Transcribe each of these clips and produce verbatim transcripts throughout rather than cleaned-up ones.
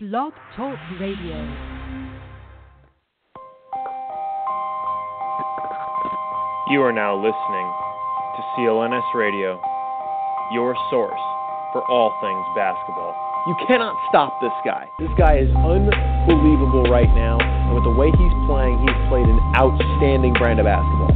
Blog Talk Radio. You are now listening to C L N S Radio, your source for all things basketball. You cannot stop this guy. This guy is unbelievable right now. And with the way he's playing, he's played an outstanding brand of basketball.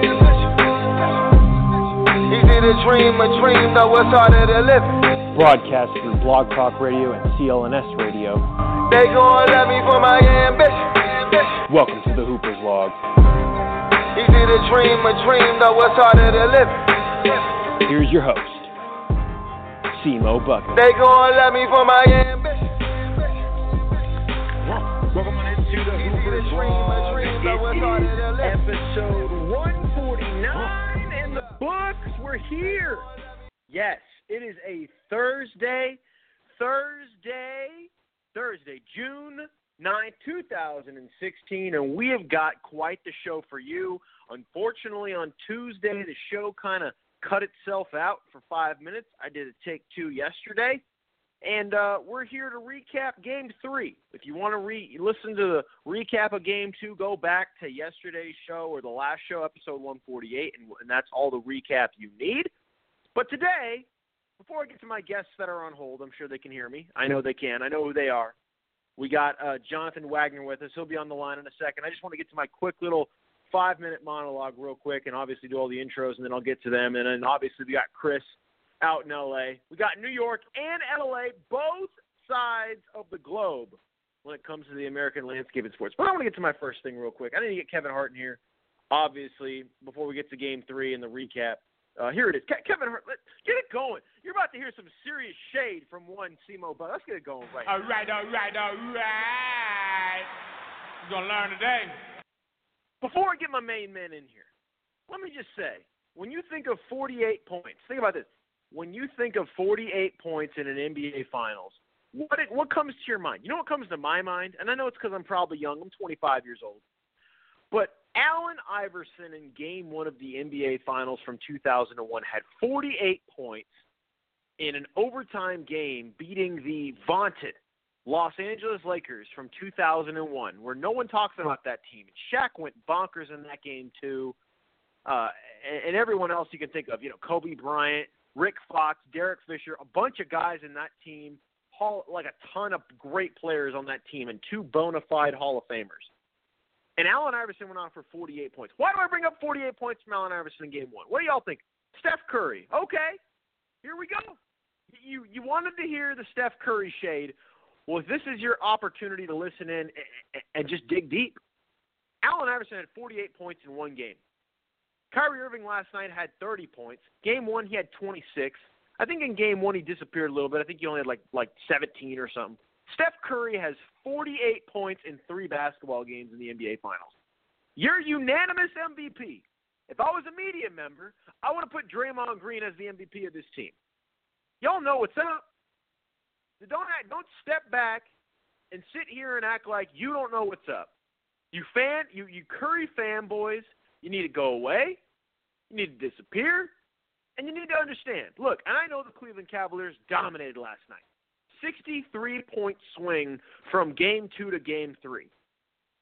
ambition. He did a dream, a dream that was harder to live. Broadcast through Blog Talk Radio and C L N S Radio. They gon' love me for my ambition, ambition. Welcome to the Hooper's Log. He did a dream, a dream that was harder to live. Here's your host, Simo Buckley. They gon' love me for my ambition. Welcome on into the Hooper's Log. It is episode one forty-nine in the books. We're here. Yes, it is a Thursday, Thursday, Thursday, June ninth, twenty sixteen, and we have got quite the show for you. Unfortunately, on Tuesday, the show kind of cut itself out for five minutes. I did a take two yesterday. And uh, we're here to recap Game three. If you want to re- listen to the recap of Game two, go back to yesterday's show or the last show, episode one forty-eight, and, and that's all the recap you need. But today, before I get to my guests that are on hold, I'm sure they can hear me. I know they can. I know who they are. We got uh, Jonathan Wagner with us. He'll be on the line in a second. I just want to get to my quick little five-minute monologue real quick and obviously do all the intros, and then I'll get to them. And then obviously we got Chris out in L A. We got New York and L A, both sides of the globe when it comes to the American landscape in sports. But I want to get to my first thing real quick. I need to get Kevin Hart in here, obviously, before we get to Game three and the recap. Uh, here it is. Ke- Kevin Hart, let's get it going. You're about to hear some serious shade from one Simo, but let's get it going right now. All right, all right, all right. You're going to learn today. Before I get my main man in here, let me just say, when you think of forty-eight points, think about this. When you think of forty-eight points in an N B A Finals, what it, what comes to your mind? You know what comes to my mind? And I know it's because I'm probably young. I'm twenty-five years old. But Allen Iverson in Game one of the N B A Finals from two thousand one had forty-eight points in an overtime game beating the vaunted Los Angeles Lakers from two thousand one, where no one talks about that team. And Shaq went bonkers in that game, too. Uh, and, and everyone else you can think of, you know, Kobe Bryant, Rick Fox, Derek Fisher, a bunch of guys in that team, hall, like a ton of great players on that team, and two bona fide Hall of Famers. And Allen Iverson went on for forty-eight points. Why do I bring up forty-eight points from Allen Iverson in Game one? What do y'all think? Steph Curry. Okay, here we go. You you wanted to hear the Steph Curry shade. Well, this is your opportunity to listen in and, and just dig deep. Allen Iverson had forty-eight points in one game. Kyrie Irving last night had thirty points. Game one, he had twenty-six. I think in game one, he disappeared a little bit. I think he only had like like seventeen or something. Steph Curry has forty-eight points in three basketball games in the N B A Finals. You're unanimous M V P. If I was a media member, I would have put Draymond Green as the M V P of this team. Y'all know what's up. So don't, act, don't step back and sit here and act like you don't know what's up. You fan, you, you Curry fanboys. You need to go away, you need to disappear, and you need to understand. Look, and I know the Cleveland Cavaliers dominated last night. sixty-three point swing from Game two to Game three.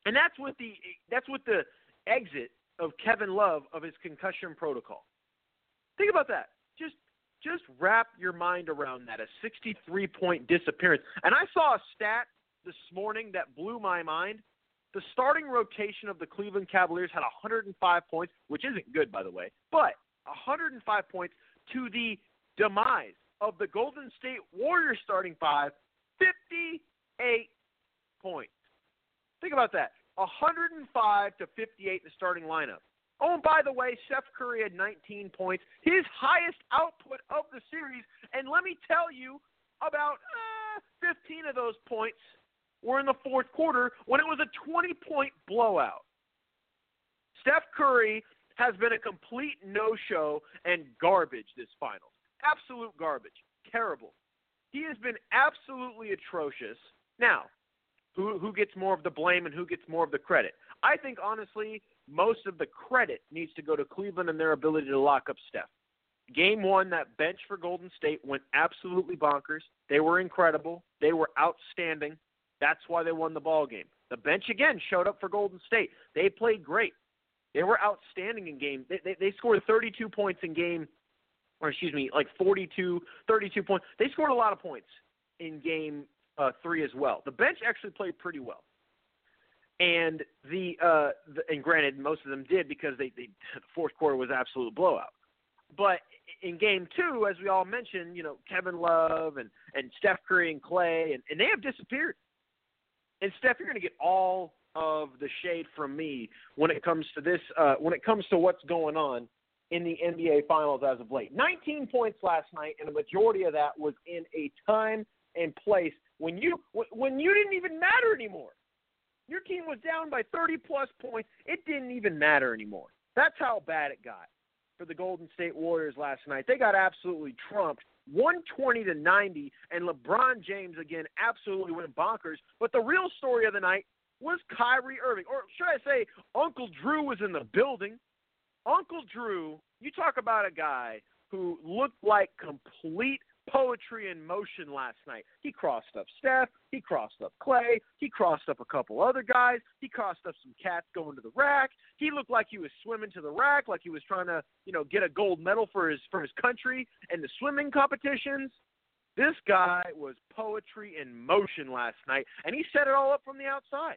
And that's with the that's with the exit of Kevin Love of his concussion protocol. Think about that. Just just wrap your mind around that, a sixty-three point disappearance. And I saw a stat this morning that blew my mind. The starting rotation of the Cleveland Cavaliers had one hundred five points, which isn't good, by the way, but one hundred five points to the demise of the Golden State Warriors starting five, fifty-eight points. Think about that, one hundred five to fifty-eight in the starting lineup. Oh, and by the way, Steph Curry had nineteen points, his highest output of the series, and let me tell you about uh, fifteen of those points were in the fourth quarter when it was a twenty-point blowout. Steph Curry has been a complete no-show and garbage this finals. Absolute garbage. Terrible. He has been absolutely atrocious. Now, who who gets more of the blame and who gets more of the credit? I think, honestly, most of the credit needs to go to Cleveland and their ability to lock up Steph. Game one, that bench for Golden State went absolutely bonkers. They were incredible. They were outstanding. That's why they won the ball game. The bench, again, showed up for Golden State. They played great. They were outstanding in game. They, they, they scored thirty-two points in game, or excuse me, like forty-two, thirty-two points. They scored a lot of points in game uh, three as well. The bench actually played pretty well. And the, uh, the and granted, most of them did because they, they the fourth quarter was an absolute blowout. But in game two, as we all mentioned, you know, Kevin Love and, and Steph Curry and Klay, and, and they have disappeared. And Steph, you're going to get all of the shade from me when it comes to this, uh, when it comes to what's going on in the N B A Finals as of late. nineteen points last night, and a majority of that was in a time and place when you when you didn't even matter anymore. Your team was down by thirty-plus points. It didn't even matter anymore. That's how bad it got for the Golden State Warriors last night. They got absolutely trumped, one twenty to ninety, and LeBron James, again, absolutely went bonkers. But the real story of the night was Kyrie Irving. Or should I say, Uncle Drew was in the building. Uncle Drew, you talk about a guy who looked like complete poetry in motion last night. He crossed up Steph. He crossed up Klay. He crossed up a couple other guys. He crossed up some cats going to the rack. He looked like he was swimming to the rack, like he was trying to, you know, get a gold medal for his for his country and the swimming competitions. This guy was poetry in motion last night, and he set it all up from the outside.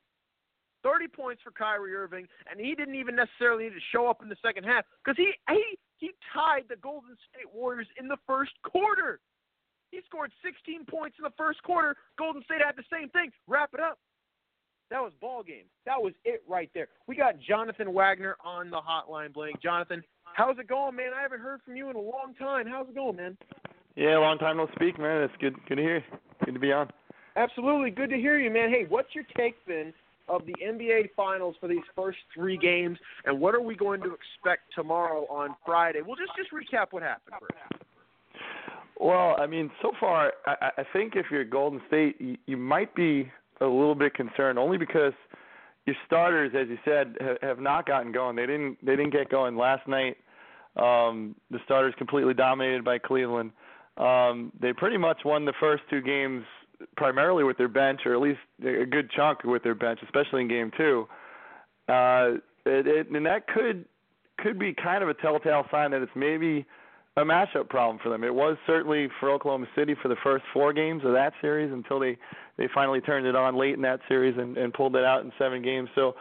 thirty points for Kyrie Irving, and he didn't even necessarily need to show up in the second half because he he he tied the Golden State Warriors in the first quarter. He scored sixteen points in the first quarter. Golden State had the same thing. Wrap it up. That was ball game. That was it right there. We got Jonathan Wagner on the hotline, Blake. Jonathan, how's it going, man? I haven't heard from you in a long time. How's it going, man? Yeah, long time no speak, man. It's good, good to hear. Good to be on. Absolutely. Good to hear you, man. Hey, what's your take, then, of the N B A Finals for these first three games, and what are we going to expect tomorrow on Friday? Well, just, just recap what happened first. Well, I mean, so far, I, I think if you're Golden State, you, you might be a little bit concerned, only because your starters, as you said, ha, have not gotten going. They didn't. They didn't get going last night. Um, the starters completely dominated by Cleveland. Um, they pretty much won the first two games primarily with their bench, or at least a good chunk with their bench, especially in game two. Uh, it, it, and that could could be kind of a telltale sign that it's maybe a matchup problem for them. It was certainly for Oklahoma City for the first four games of that series until they, they finally turned it on late in that series and, and pulled it out in seven games. So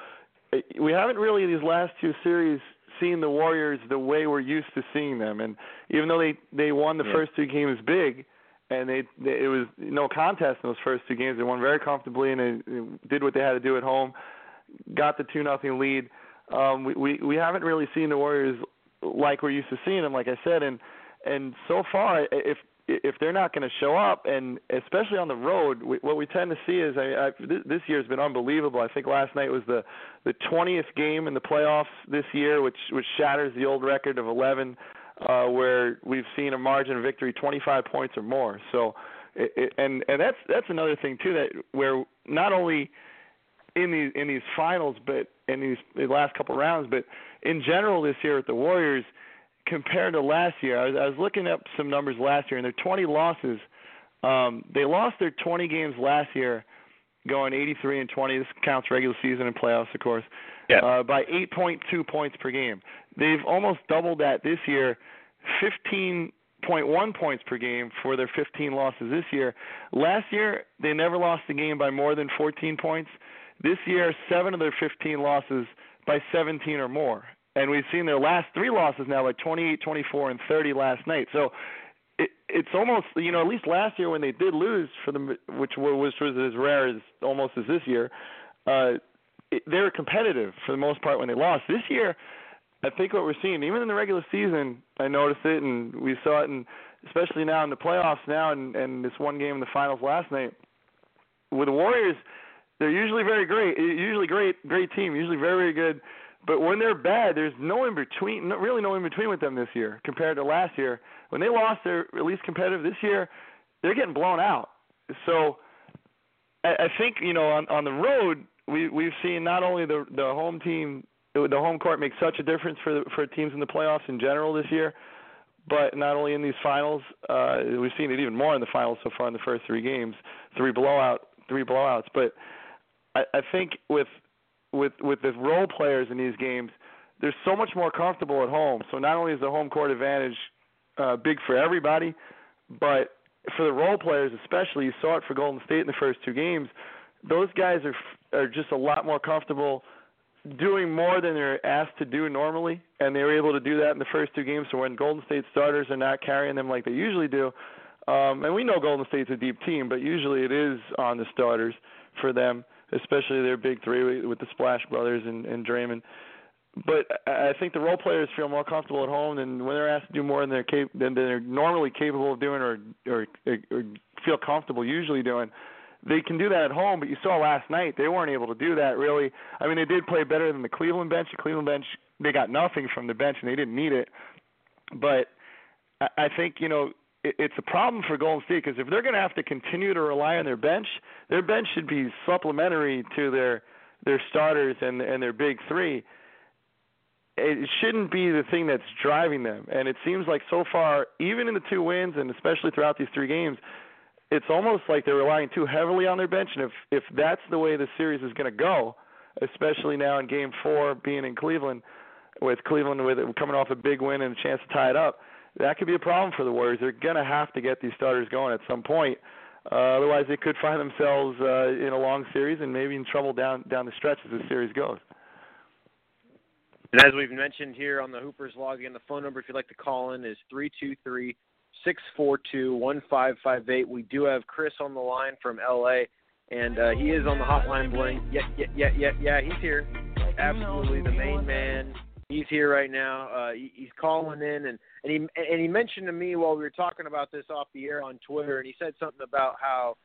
we haven't really, these last two series, seen the Warriors the way we're used to seeing them. And even though they, they won the yeah. first two games big, and they, they it was no contest in those first two games, they won very comfortably and they, they did what they had to do at home, got the two nothing lead. Um, we, we, we haven't really seen the Warriors like we're used to seeing them, like I said, and and so far, if if they're not going to show up, and especially on the road, we, what we tend to see is I, I, this year has been unbelievable. I think last night was the, the twentieth game in the playoffs this year, which which shatters the old record of eleven, uh, where we've seen a margin of victory twenty-five points or more. So, it, it, and and that's that's another thing too, that where not only in these in these finals, but in these the last couple rounds, but in general this year with the Warriors compared to last year. I was, I was looking up some numbers last year, and their twenty losses, um, they lost their twenty games last year going eighty-three and twenty. This counts regular season and playoffs, of course, yeah. uh, by eight point two points per game. They've almost doubled that this year, fifteen point one points per game for their fifteen losses this year. Last year, they never lost a game by more than fourteen points. This year, seven of their fifteen losses by seventeen or more. And we've seen their last three losses now by twenty-eight, twenty-four, and thirty last night. So it, it's almost, you know, at least last year when they did lose, for them, which was, which was as rare as almost as this year, uh, it, they were competitive for the most part when they lost. This year, I think what we're seeing, even in the regular season, I noticed it, and we saw it, and especially now in the playoffs now and, and this one game in the finals last night, with the Warriors, they're usually very great, usually great, great team, usually very, very good. But when they're bad, there's no in between, no, really no in between with them this year compared to last year. When they lost, they're at least competitive. This year, they're getting blown out. So I, I think, you know, on, on the road, we, we've seen not only the, the home team, the home court makes such a difference for the, for teams in the playoffs in general this year, but not only in these finals, uh, we've seen it even more in the finals so far in the first three games, three blowout, three blowouts. But I, I think with with with the role players in these games, they're so much more comfortable at home. So not only is the home court advantage uh, big for everybody, but for the role players especially, you saw it for Golden State in the first two games. Those guys are are just a lot more comfortable doing more than they're asked to do normally, and they were able to do that in the first two games. So when Golden State starters are not carrying them like they usually do, um, and we know Golden State's a deep team, but usually it is on the starters for them, especially their big three with the Splash Brothers and, and Draymond. But I think the role players feel more comfortable at home than when they're asked to do more than they're cap- than they're normally capable of doing or, or or feel comfortable usually doing. They can do that at home, but you saw last night they weren't able to do that really. I mean, they did play better than the Cleveland bench. The Cleveland bench, they got nothing from the bench, and they didn't need it. But I think, you know, it's a problem for Golden State because if they're going to have to continue to rely on their bench, their bench should be supplementary to their their starters and and their big three. It shouldn't be the thing that's driving them. And it seems like so far, even in the two wins and especially throughout these three games, it's almost like they're relying too heavily on their bench. And if, if that's the way the series is going to go, especially now in game four being in Cleveland, with Cleveland with it, coming off a big win and a chance to tie it up, that could be a problem for the Warriors. They're going to have to get these starters going at some point. Uh, otherwise, they could find themselves uh, in a long series and maybe in trouble down, down the stretch as the series goes. And as we've mentioned here on the Hooper's Log, again, the phone number if you'd like to call in is three two three, six four two, one five five eight. We do have Chris on the line from L A, and uh, he is on the hotline bling. Yeah, yeah, yeah, yeah, yeah, he's here. Absolutely the main man. He's here right now. Uh, he, he's calling in, and, and he and he mentioned to me while we were talking about this off the air on Twitter, and he said something about how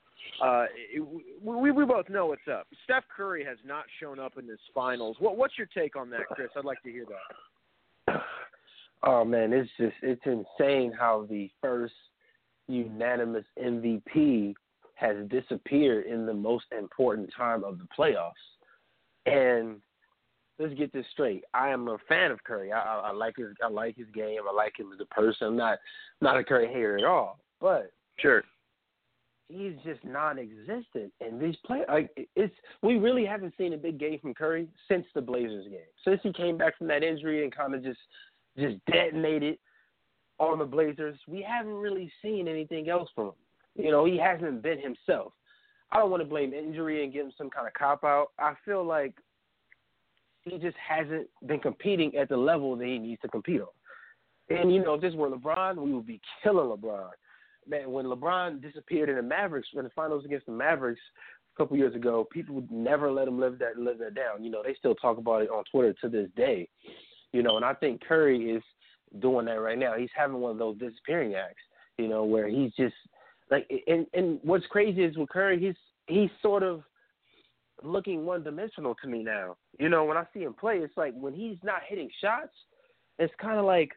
uh, it, we we both know what's up. Steph Curry has not shown up in this finals. What what's your take on that, Chris? I'd like to hear that. Oh man, it's just it's insane how the first unanimous M V P has disappeared in the most important time of the playoffs. And let's get this straight. I am a fan of Curry. I, I, I like his I like his game. I like him as a person. I'm not not a Curry hater at all. But sure, he's just non-existent in these play. Like it's we really haven't seen a big game from Curry since the Blazers game. Since he came back from that injury and kind of just. just detonated on the Blazers, we haven't really seen anything else from him. You know, he hasn't been himself. I don't want to blame injury and give him some kind of cop-out. I feel like he just hasn't been competing at the level that he needs to compete on. And, you know, if this were LeBron, we would be killing LeBron. Man, when LeBron disappeared in the Mavericks, in the finals against the Mavericks a couple years ago, people would never let him live that, live that down. You know, they still talk about it on Twitter to this day. You know, and I think Curry is doing that right now. He's having one of those disappearing acts, you know, where he's just like and, and what's crazy is with Curry, he's he's sort of looking one-dimensional to me now. You know, when I see him play, it's like when he's not hitting shots, it's kind of like,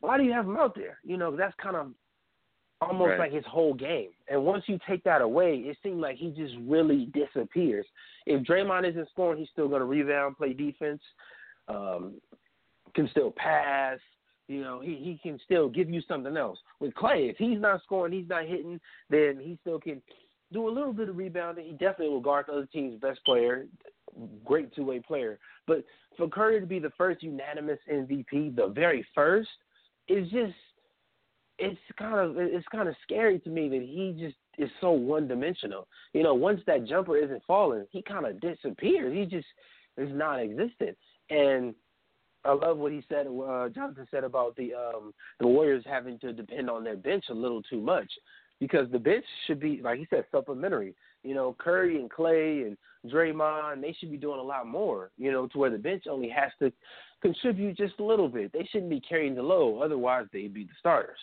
why do you have him out there? You know, that's kind of almost right. Like his whole game. And once you take that away, it seems like he just really disappears. If Draymond isn't scoring, he's still going to rebound, play defense. Um, can still pass, you know, he, he can still give you something else. With Klay, if he's not scoring, he's not hitting, then he still can do a little bit of rebounding. He definitely will guard the other team's best player, great two-way player. But for Curry to be the first unanimous M V P, the very first, it's just it's kind of it's kind of scary to me that he just is so one-dimensional. You know, once that jumper isn't falling, he kind of disappears. He just is non-existent. And I love what he said, uh, Jonathan said about the um, the Warriors having to depend on their bench a little too much because the bench should be, like he said, supplementary. You know, Curry and Klay and Draymond, they should be doing a lot more, you know, to where the bench only has to contribute just a little bit. They shouldn't be carrying the load. Otherwise, they'd be the starters.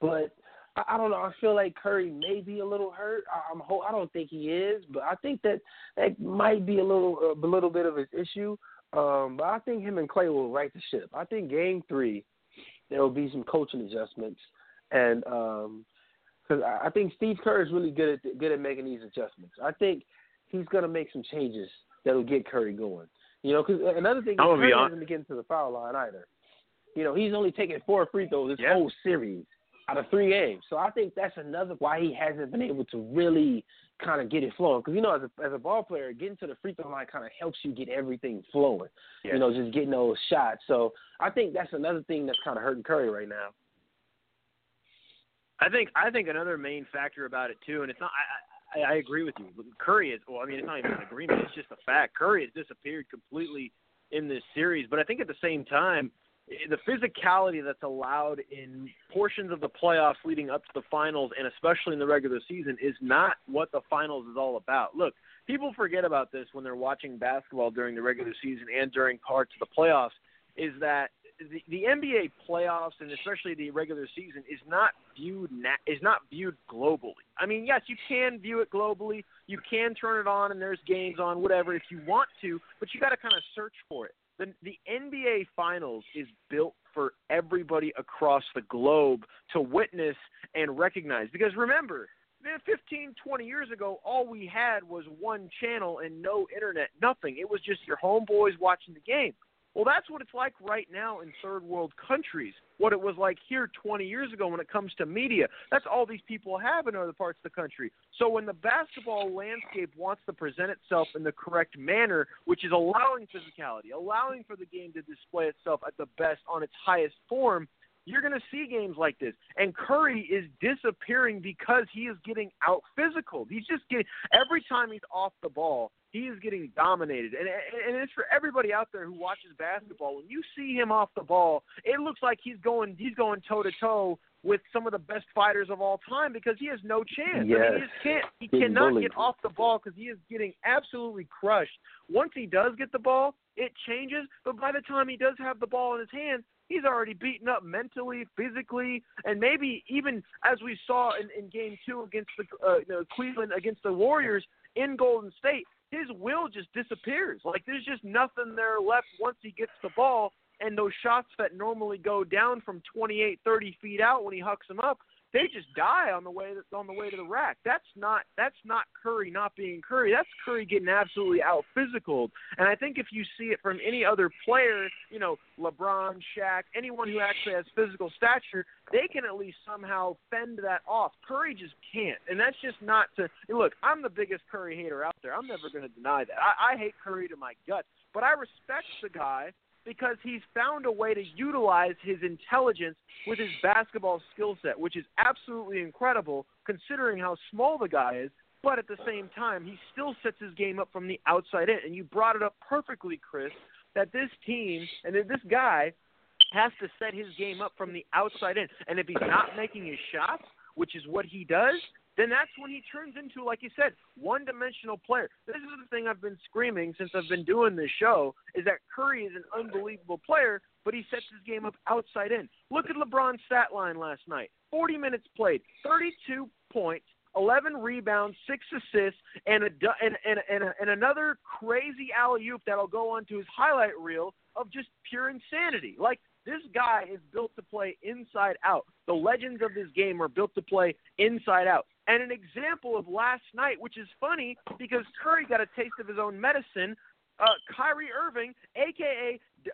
But I, I don't know. I feel like Curry may be a little hurt. I, I'm ho- I don't think he is, but I think that that might be a little, a little bit of his issue. Um, but I think him and Klay will right the ship. I think game three, there will be some coaching adjustments. And um, cause I think Steve Kerr is really good at, good at making these adjustments. I think he's going to make some changes that will get Curry going. You know, because another thing is Curry doesn't get into the foul line either. You know, he's only taken four free throws this yeah. whole series out of three games. So I think that's another why he hasn't been able to really kind of get it flowing. Because, you know, as a, as a ball player, getting to the free throw line kind of helps you get everything flowing, yeah. you know, just getting those shots. So I think that's another thing that's kind of hurting Curry right now. I think I think another main factor about it, too, and it's not I, – I, I agree with you. Curry is – well, I mean, it's not even an agreement. It's just a fact. Curry has disappeared completely in this series. But I think at the same time, the physicality that's allowed in portions of the playoffs leading up to the finals and especially in the regular season is not what the finals is all about. Look, people forget about this when they're watching basketball during the regular season and during parts of the playoffs is that the, the N B A playoffs and especially the regular season is not viewed na- is not viewed globally. I mean, yes, you can view it globally. You can turn it on and there's games on, whatever, if you want to, but you got to kind of search for it. The, the N B A Finals is built for everybody across the globe to witness and recognize. Because remember, fifteen, twenty years ago, all we had was one channel and no internet, nothing. It was just your homeboys watching the game. Well, that's what it's like right now in third world countries, what it was like here twenty years ago when it comes to media. That's all these people have in other parts of the country. So when the basketball landscape wants to present itself in the correct manner, which is allowing physicality, allowing for the game to display itself at the best on its highest form, you're going to see games like this. And Curry is disappearing because he is getting out physical. He's just getting – every time he's off the ball, he is getting dominated. And, and it's for everybody out there who watches basketball. When you see him off the ball, it looks like he's going he's going toe-to-toe with some of the best fighters of all time because he has no chance. Yes. I mean, he just can't. He getting cannot bullied. Get off the ball because he is getting absolutely crushed. Once he does get the ball, it changes. But by the time he does have the ball in his hands, he's already beaten up mentally, physically, and maybe even as we saw in, in Game Two against the uh, you know, Cleveland against the Warriors in Golden State, his will just disappears. Like there's just nothing there left once he gets the ball, and those shots that normally go down from twenty-eight, thirty feet out when he hucks them up, they just die on the way to, on the way to the rack. That's not that's not Curry not being Curry. That's Curry getting absolutely out physicaled. And I think if you see it from any other player, you know, LeBron, Shaq, anyone who actually has physical stature, they can at least somehow fend that off. Curry just can't. And that's just not to – look, I'm the biggest Curry hater out there. I'm never going to deny that. I, I hate Curry to my guts. But I respect the guy because he's found a way to utilize his intelligence with his basketball skill set, which is absolutely incredible considering how small the guy is. But at the same time, he still sets his game up from the outside in. And you brought it up perfectly, Chris, that this team and that this guy – has to set his game up from the outside in. And if he's not making his shots, which is what he does, then that's when he turns into, like you said, one-dimensional player. This is the thing I've been screaming since I've been doing this show, is that Curry is an unbelievable player, but he sets his game up outside in. Look at LeBron's stat line last night. forty minutes played, thirty-two points, eleven rebounds, six assists, and, a, and, and, and, and another crazy alley-oop that'll go onto his highlight reel of just pure insanity. Like, this guy is built to play inside out. The legends of this game are built to play inside out. And an example of last night, which is funny because Curry got a taste of his own medicine, uh, Kyrie Irving, a k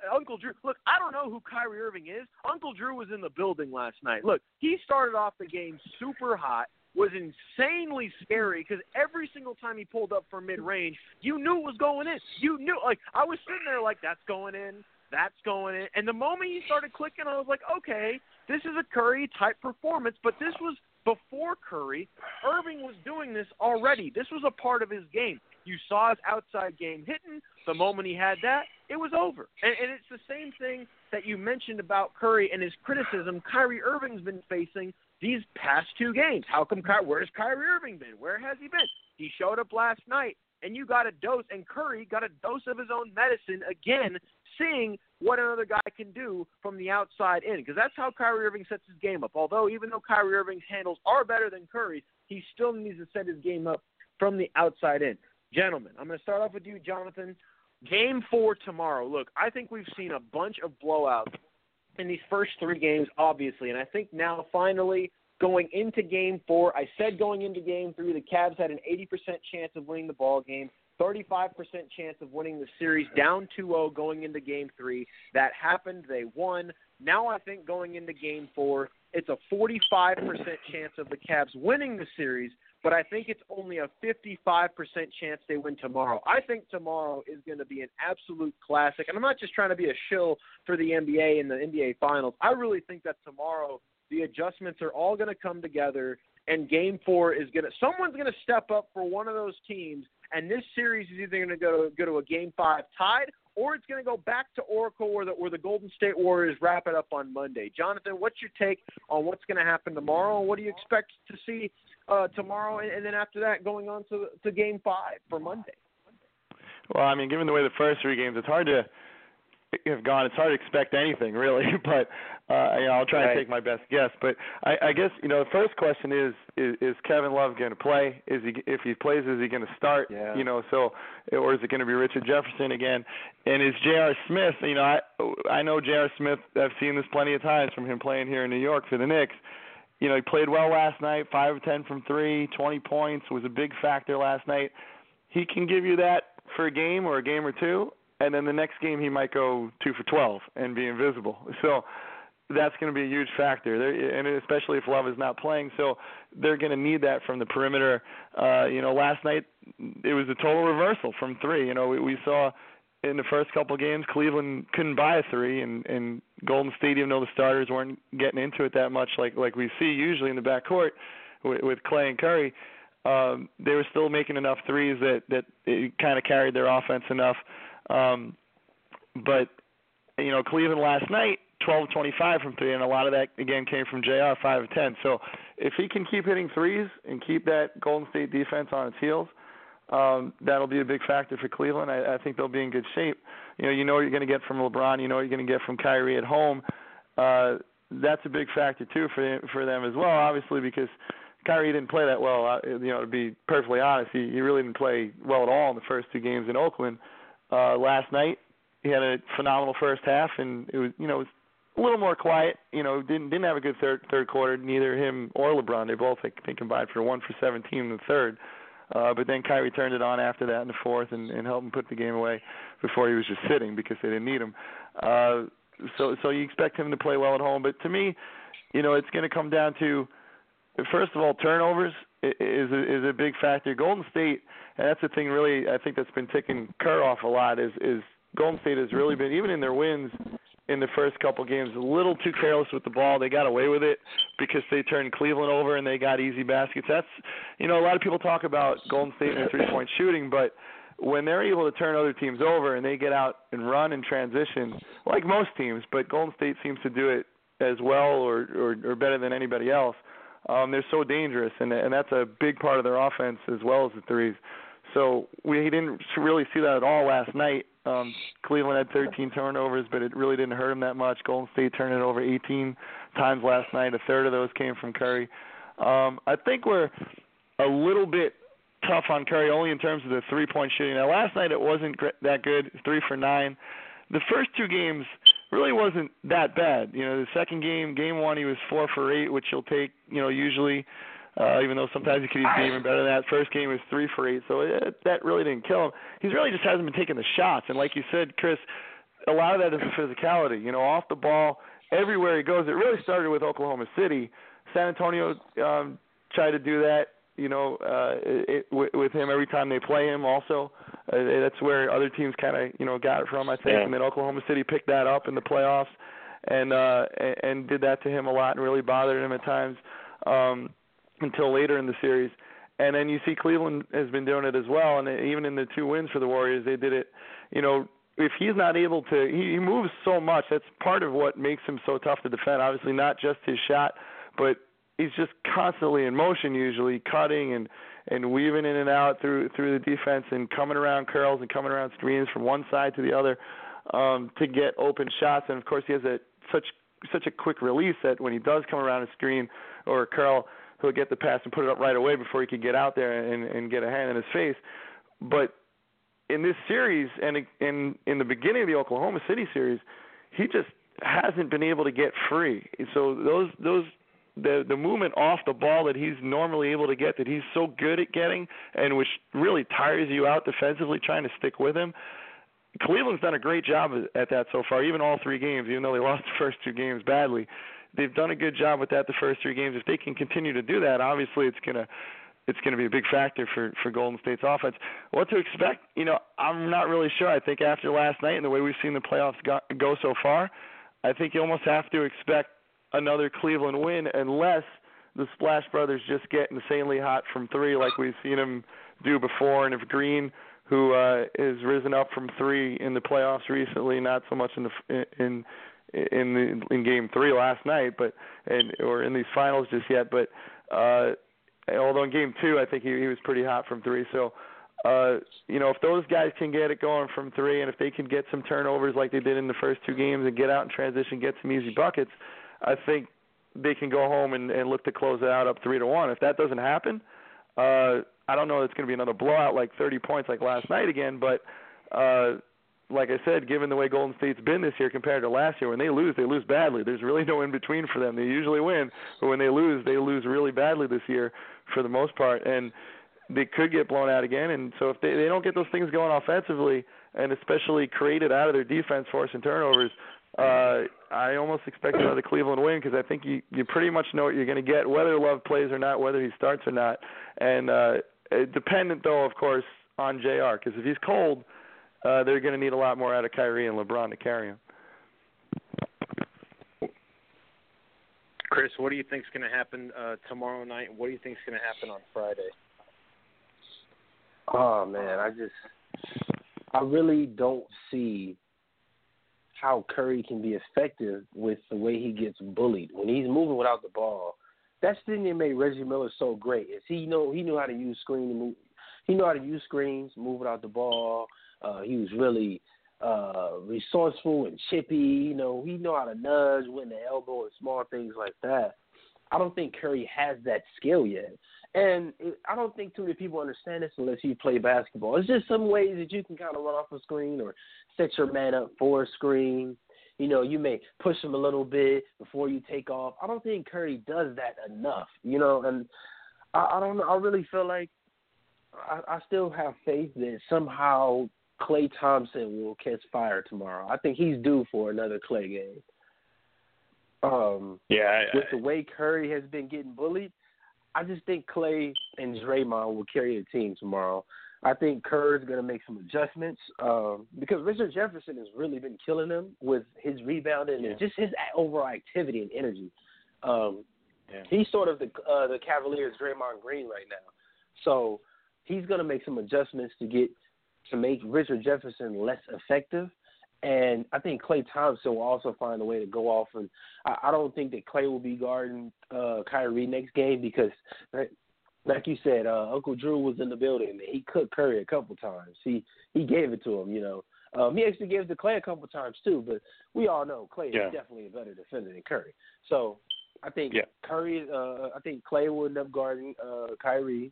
a. Uncle Drew. Look, I don't know who Kyrie Irving is. Uncle Drew was in the building last night. Look, he started off the game super hot, was insanely scary because every single time he pulled up from mid-range, you knew it was going in. You knew. Like, I was sitting there like, that's going in. That's going in. And the moment he started clicking, I was like, okay, this is a Curry-type performance. But this was before Curry. Irving was doing this already. This was a part of his game. You saw his outside game hitting. The moment he had that, it was over. And, and it's the same thing that you mentioned about Curry and his criticism Kyrie Irving's been facing these past two games. How come Kyrie? Where's Kyrie Irving been? Where has he been? He showed up last night, and you got a dose, and Curry got a dose of his own medicine again, seeing what another guy can do from the outside in, because that's how Kyrie Irving sets his game up. Although, even though Kyrie Irving's handles are better than Curry's, he still needs to set his game up from the outside in. Gentlemen, I'm going to start off with you, Jonathan. Game four tomorrow. Look, I think we've seen a bunch of blowouts in these first three games, obviously, and I think now finally going into game four, I said going into game three, the Cavs had an eighty percent chance of winning the ball game, thirty-five percent chance of winning the series, down two oh going into game three. That happened. They won. Now I think going into game four, it's a forty-five percent chance of the Cavs winning the series, but I think it's only a fifty-five percent chance they win tomorrow. I think tomorrow is going to be an absolute classic, and I'm not just trying to be a shill for the N B A and the N B A Finals. I really think that tomorrow the adjustments are all going to come together, and game four is going to – someone's going to step up for one of those teams, and this series is either going to go to, go to a game five tied, or it's going to go back to Oracle or the, or the Golden State Warriors wrap it up on Monday. Jonathan, what's your take on what's going to happen tomorrow, and what do you expect to see uh, tomorrow and, and then after that going on to, to game five for Monday? Well, I mean, given the way the first three games, it's hard to have gone. It's hard to expect anything, really, but uh, you know, I'll try right. and take my best guess. But I, I guess, you know, the first question is, is, is Kevin Love going to play? Is he, if he plays, is he going to start? Yeah. You know, so, or is it going to be Richard Jefferson again? And is J R. Smith, you know, I, I know J R. Smith, I've seen this plenty of times from him playing here in New York for the Knicks. You know, he played well last night, five of ten from three, twenty points, was a big factor last night. He can give you that for a game or a game or two, and then the next game he might go two for twelve and be invisible. So that's going to be a huge factor, they're, and especially if Love is not playing. So they're going to need that from the perimeter. Uh, you know, last night it was a total reversal from three. You know, we, we saw in the first couple of games Cleveland couldn't buy a three, and, and Golden State, even though the starters weren't getting into it that much like, like we see usually in the backcourt with, with Klay and Curry, um, they were still making enough threes that, that it kind of carried their offense enough. Um, but, you know, Cleveland last night, twelve of twenty-five from three, and a lot of that, again, came from J R, five of ten. So if he can keep hitting threes and keep that Golden State defense on its heels, um, that'll be a big factor for Cleveland. I, I think they'll be in good shape. You know, you know what you're going to get from LeBron. You know what you're going to get from Kyrie at home. Uh, that's a big factor, too, for for them as well, obviously, because Kyrie didn't play that well. You know, to be perfectly honest, he, he really didn't play well at all in the first two games in Oakland. Uh, last night, he had a phenomenal first half, and it was, you know, it was a little more quiet. You know, didn't didn't have a good third third quarter. Neither him or LeBron, they both I think combined for one for seventeen in the third. Uh, but then Kyrie turned it on after that in the fourth, and, and helped him put the game away before he was just sitting because they didn't need him. Uh, so so you expect him to play well at home, but to me, you know, it's going to come down to, first of all, turnovers is a, is a big factor. Golden State, and that's the thing really I think that's been ticking Kerr off a lot, is, is Golden State has really been, even in their wins in the first couple games, a little too careless with the ball. They got away with it because they turned Cleveland over and they got easy baskets. That's, you know, a lot of people talk about Golden State and three-point shooting, but when they're able to turn other teams over and they get out and run and transition, like most teams, but Golden State seems to do it as well or, or, or better than anybody else. Um, they're so dangerous, and and that's a big part of their offense as well as the threes. So we didn't really see that at all last night. Um, Cleveland had thirteen turnovers, but it really didn't hurt them that much. Golden State turned it over eighteen times last night. A third of those came from Curry. Um, I think we're a little bit tough on Curry only in terms of the three-point shooting. Now, last night it wasn't that good, three for nine. The first two games really wasn't that bad. You know, the second game, game one, he was four for eight, which he'll take, you know, usually, uh, even though sometimes he could be even better than that. First game was three for eight, so it, that really didn't kill him. He's really just hasn't been taking the shots, and like you said, Chris, a lot of that is the physicality. You know, off the ball, everywhere he goes. It really started with Oklahoma City. San Antonio um, tried to do that, you know, uh, it, with, with him every time they play him also. Uh, that's where other teams kind of, you know, got it from, I think. Yeah. And then Oklahoma City picked that up in the playoffs and, uh, and and did that to him a lot and really bothered him at times um, until later in the series. And then you see Cleveland has been doing it as well. And even in the two wins for the Warriors, they did it, you know, if he's not able to, he, he moves so much. That's part of what makes him so tough to defend. Obviously not just his shot, but he's just constantly in motion, usually cutting and, and weaving in and out through through the defense and coming around curls and coming around screens from one side to the other um, to get open shots. And, of course, he has a, such such a quick release that when he does come around a screen or a curl, he'll get the pass and put it up right away before he can get out there and, and get a hand in his face. But in this series and in in the beginning of the Oklahoma City series, he just hasn't been able to get free. So those those the the movement off the ball that he's normally able to get, that he's so good at getting, and which really tires you out defensively trying to stick with him. Cleveland's done a great job at that so far, even all three games, even though they lost the first two games badly. They've done a good job with that the first three games. If they can continue to do that, obviously it's going to it's going to be a big factor for, for Golden State's offense. What to expect, you know, I'm not really sure. I think after last night and the way we've seen the playoffs go, go so far, I think you almost have to expect another Cleveland win unless the Splash Brothers just get insanely hot from three like we've seen them do before, and if Green – who uh, has risen up from three in the playoffs recently? Not so much in the in in the, in game three last night, but and or in these finals just yet. But uh, although in game two, I think he, he was pretty hot from three. So uh, you know, if those guys can get it going from three, and if they can get some turnovers like they did in the first two games, and get out in transition, get some easy buckets, I think they can go home and, and look to close it out up three to one. If that doesn't happen, uh, I don't know if it's going to be another blowout like thirty points like last night again, but uh, like I said, given the way Golden State's been this year compared to last year, when they lose, they lose badly. There's really no in-between for them. They usually win, but when they lose, they lose really badly this year for the most part, and they could get blown out again. And so if they, they don't get those things going offensively and especially created out of their defense, forcing turnovers, uh, I almost expect another Cleveland win because I think you, you pretty much know what you're going to get, whether Love plays or not, whether he starts or not. And uh, dependent, though, of course, on J R, because if he's cold, uh, they're going to need a lot more out of Kyrie and LeBron to carry him. Chris, what do you think is going to happen uh, tomorrow night? What do you think is going to happen on Friday? Oh, man, I just – I really don't see how Curry can be effective with the way he gets bullied. When he's moving without the ball, that's the thing that made Reggie Miller so great. Is he know he knew how to use screen to move. He knew how to use screens, move without the ball. Uh, he was really uh, resourceful and chippy. You know, he know how to nudge, win the elbow, and small things like that. I don't think Curry has that skill yet, and it, I don't think too many people understand this unless you play basketball. It's just some ways that you can kind of run off a screen or set your man up for a screen. You know, you may push him a little bit before you take off. I don't think Curry does that enough, you know, and I, I don't know. I really feel like I, I still have faith that somehow Klay Thompson will catch fire tomorrow. I think he's due for another Klay game. Um, yeah. I, with the way Curry has been getting bullied, I just think Klay and Draymond will carry the team tomorrow. I think Kerr's going to make some adjustments um, because Richard Jefferson has really been killing him with his rebounding yeah. and just his overall activity and energy. Um, yeah. He's sort of the uh, the Cavaliers' Draymond Green right now. So he's going to make some adjustments to get to make Richard Jefferson less effective. And I think Klay Thompson will also find a way to go off. And I, I don't think that Klay will be guarding uh, Kyrie next game because right, – like you said, uh, Uncle Drew was in the building, and he cooked Curry a couple times. He he gave it to him, you know. Um, he actually gave it to Klay a couple times, too, but we all know Klay yeah. is definitely a better defender than Curry. So I think yeah. Curry, uh, I think Klay will end up guarding uh, Kyrie.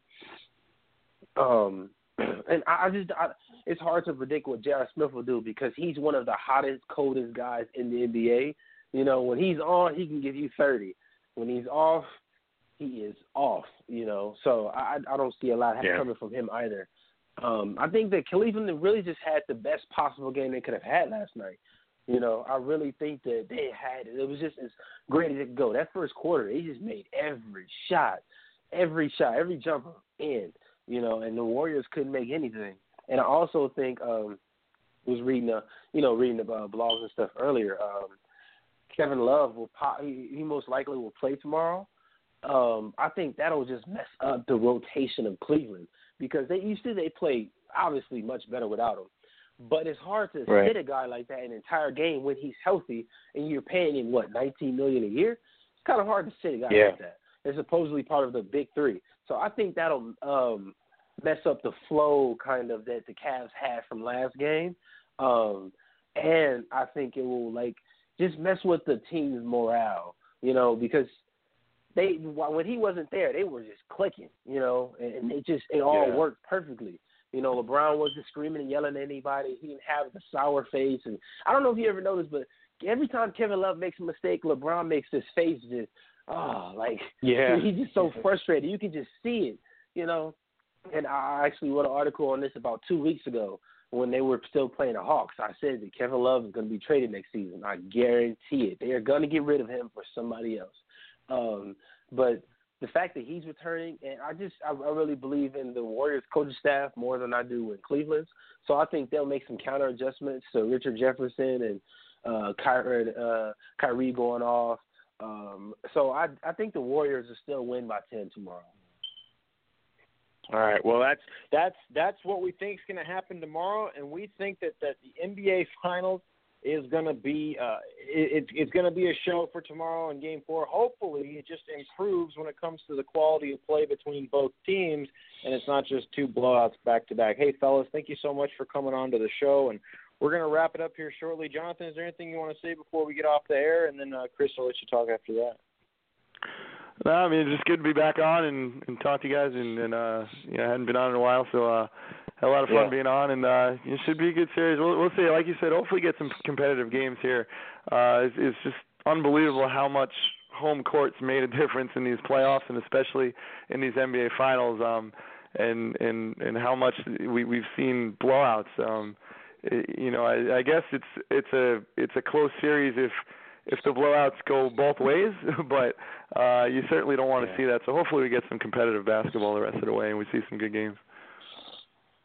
Um, and I, I just, I, it's hard to predict what J R. Smith will do because he's one of the hottest, coldest guys in the N B A. You know, when he's on, he can give you thirty. When he's off, he is off, you know, so I, I don't see a lot yeah. coming from him either. Um, I think that Cleveland really just had the best possible game they could have had last night. You know, I really think that they had it. It was just as great as it could go. That first quarter, they just made every shot, every shot, every jumper in, you know, and the Warriors couldn't make anything. And I also think um, was reading, a, you know, reading about blogs and stuff earlier. Um, Kevin Love will pop, he, he most likely will play tomorrow. Um, I think that'll just mess up the rotation of Cleveland because they used to they play obviously much better without him. But it's hard to right. sit a guy like that an entire game when he's healthy and you're paying him, what, nineteen million dollars a year? It's kind of hard to sit a guy yeah. like that. They're supposedly part of the big three. So I think that'll um, mess up the flow kind of that the Cavs had from last game. Um, and I think it will, like, just mess with the team's morale, you know, because – They when he wasn't there, they were just clicking, you know, and it just it all yeah. worked perfectly. You know, LeBron wasn't screaming and yelling at anybody. He didn't have the sour face. And I don't know if you ever noticed, but every time Kevin Love makes a mistake, LeBron makes his face just, oh, like, yeah. he's just so frustrated. You can just see it, you know. And I actually wrote an article on this about two weeks ago when they were still playing the Hawks. I said that Kevin Love is going to be traded next season. I guarantee it. They are going to get rid of him for somebody else. Um, but the fact that he's returning, and I just I, I really believe in the Warriors coaching staff more than I do in Cleveland. So I think they'll make some counter adjustments to Richard Jefferson and uh, Kyrie, uh, Kyrie going off. Um, so I, I think the Warriors will still win by ten tomorrow. All right. Well, that's that's that's what we think is going to happen tomorrow, and we think that, that the N B A Finals is going to be uh, it, it's going to be a show for tomorrow in Game Four. Hopefully, it just improves when it comes to the quality of play between both teams, and it's not just two blowouts back to back. Hey, fellas, thank you so much for coming on to the show, and we're going to wrap it up here shortly. Jonathan, is there anything you want to say before we get off the air, and then uh, Chris, I'll let you talk after that. No, I mean, it's just good to be back on and, and talk to you guys, and, and uh, you know, I hadn't been on in a while, so uh, had a lot of fun yeah. being on, and uh, it should be a good series. We'll, we'll see, like you said, hopefully get some competitive games here. Uh, it's, it's just unbelievable how much home court's made a difference in these playoffs, and especially in these N B A Finals, um, and, and and how much we, we've seen blowouts. Um, it, you know, I, I guess it's it's a it's a close series if. if the blowouts go both ways, but uh, you certainly don't want to yeah. see that. So hopefully we get some competitive basketball the rest of the way and we see some good games.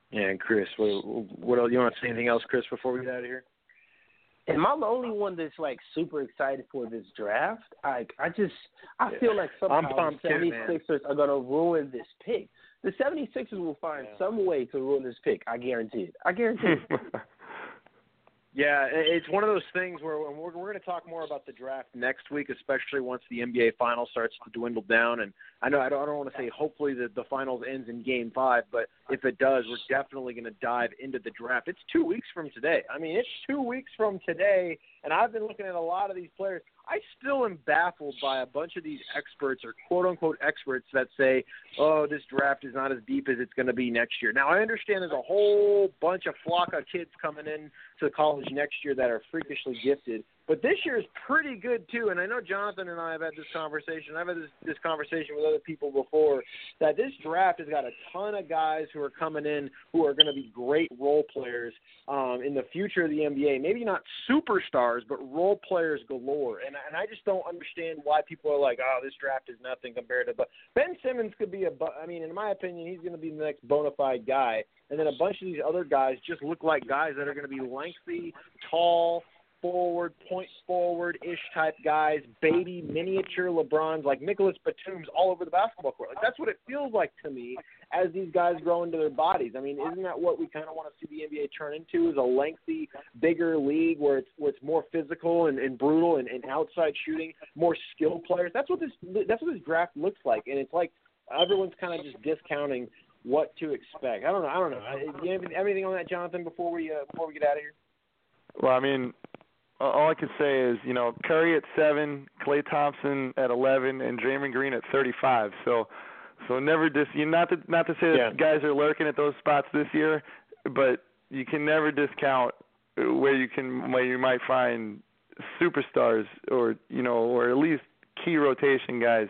Yeah, and Chris, what, what else, you want to say anything else, Chris, before we get out of here? Am I the only one that's, like, super excited for this draft? I, I just I yeah. feel like somehow the seventy-sixers are going to ruin this pick. The seventy-sixers will find yeah. some way to ruin this pick. I guarantee it. I guarantee it. Yeah, it's one of those things where we're going to talk more about the draft next week, especially once the N B A Finals starts to dwindle down. And I know I don't, I don't want to say hopefully that the Finals ends in Game five, but if it does, we're definitely going to dive into the draft. It's two weeks from today. I mean, it's two weeks from today, and I've been looking at a lot of these players. I still am baffled by a bunch of these experts or quote-unquote experts that say, oh, this draft is not as deep as it's going to be next year. Now, I understand there's a whole bunch of flock of kids coming in to college next year that are freakishly gifted, but this year is pretty good too. And I know Jonathan and I have had this conversation. I've had this, this conversation with other people before, that this draft has got a ton of guys who are coming in who are going to be great role players um, in the future of the N B A. Maybe not superstars, but role players galore. And, and I just don't understand why people are like, oh, this draft is nothing compared to – but Ben Simmons could be a – I mean, in my opinion, he's going to be the next bona fide guy. And then a bunch of these other guys just look like guys that are going to be lengthy, tall, forward, point forward-ish type guys, baby, miniature LeBrons, like Nicholas Batum's all over the basketball court. Like, that's what it feels like to me as these guys grow into their bodies. I mean, isn't that what we kind of want to see the N B A turn into, is a lengthy, bigger league where it's, where it's more physical and, and brutal and, and outside shooting, more skilled players? That's what this that's what this draft looks like, and it's like everyone's kind of just discounting what to expect. I don't know. I don't know. Do you have anything on that, Jonathan, before we uh, before we get out of here? Well, I mean – all I could say is, you know, Curry at seven, Klay Thompson at eleven, and Draymond Green at thirty-five. So, so never dis. You not to not to say that yeah. guys are lurking at those spots this year, but you can never discount where you can where you might find superstars or you know or at least key rotation guys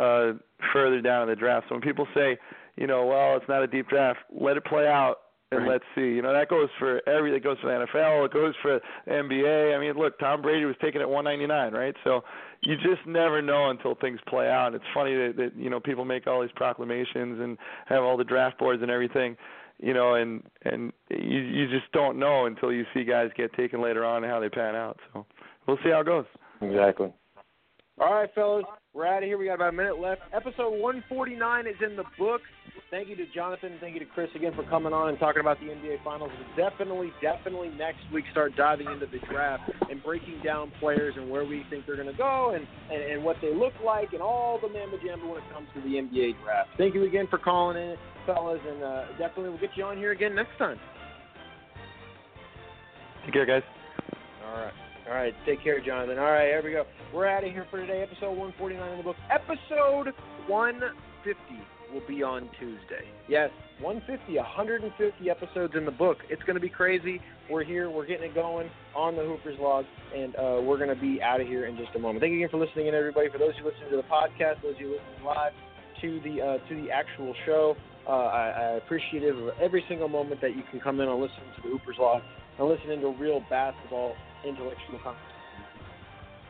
uh, further down in the draft. So when people say, you know, well, it's not a deep draft, let it play out. And let's see, you know, that goes for every, that goes for the N F L, it goes for N B A. I mean, look, Tom Brady was taken at one ninety-nine, right? So you just never know until things play out. It's funny that, that, you know, people make all these proclamations and have all the draft boards and everything, you know, and, and you, you just don't know until you see guys get taken later on and how they pan out. So we'll see how it goes. Exactly. All right, fellas, we're out of here. We got about a minute left. Episode one forty-nine is in the book. Thank you to Jonathan. Thank you to Chris again for coming on and talking about the N B A Finals. We'll definitely, definitely next week start diving into the draft and breaking down players and where we think they're going to go and, and, and what they look like and all the mambo jambo when it comes to the N B A draft. Thank you again for calling in, fellas, and uh, definitely we'll get you on here again next time. Take care, guys. All right. All right, take care, Jonathan. All right, here we go. We're out of here for today. Episode one forty-nine in the book. Episode one fifty. will be on Tuesday. Yes, one hundred fifty, one hundred fifty episodes in the book. It's going to be crazy. We're here. We're getting it going on the Hooper's Log, and uh, we're going to be out of here in just a moment. Thank you again for listening in, everybody. For those who listen to the podcast, those who listen live to the uh, to the actual show, uh, I, I appreciate it. Every single moment that you can come in and listen to the Hooper's Log and listen into real basketball intellectual conversation.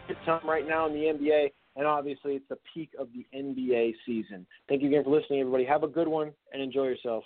It's time right now in the N B A. And obviously, it's the peak of the N B A season. Thank you again for listening, everybody. Have a good one and enjoy yourself.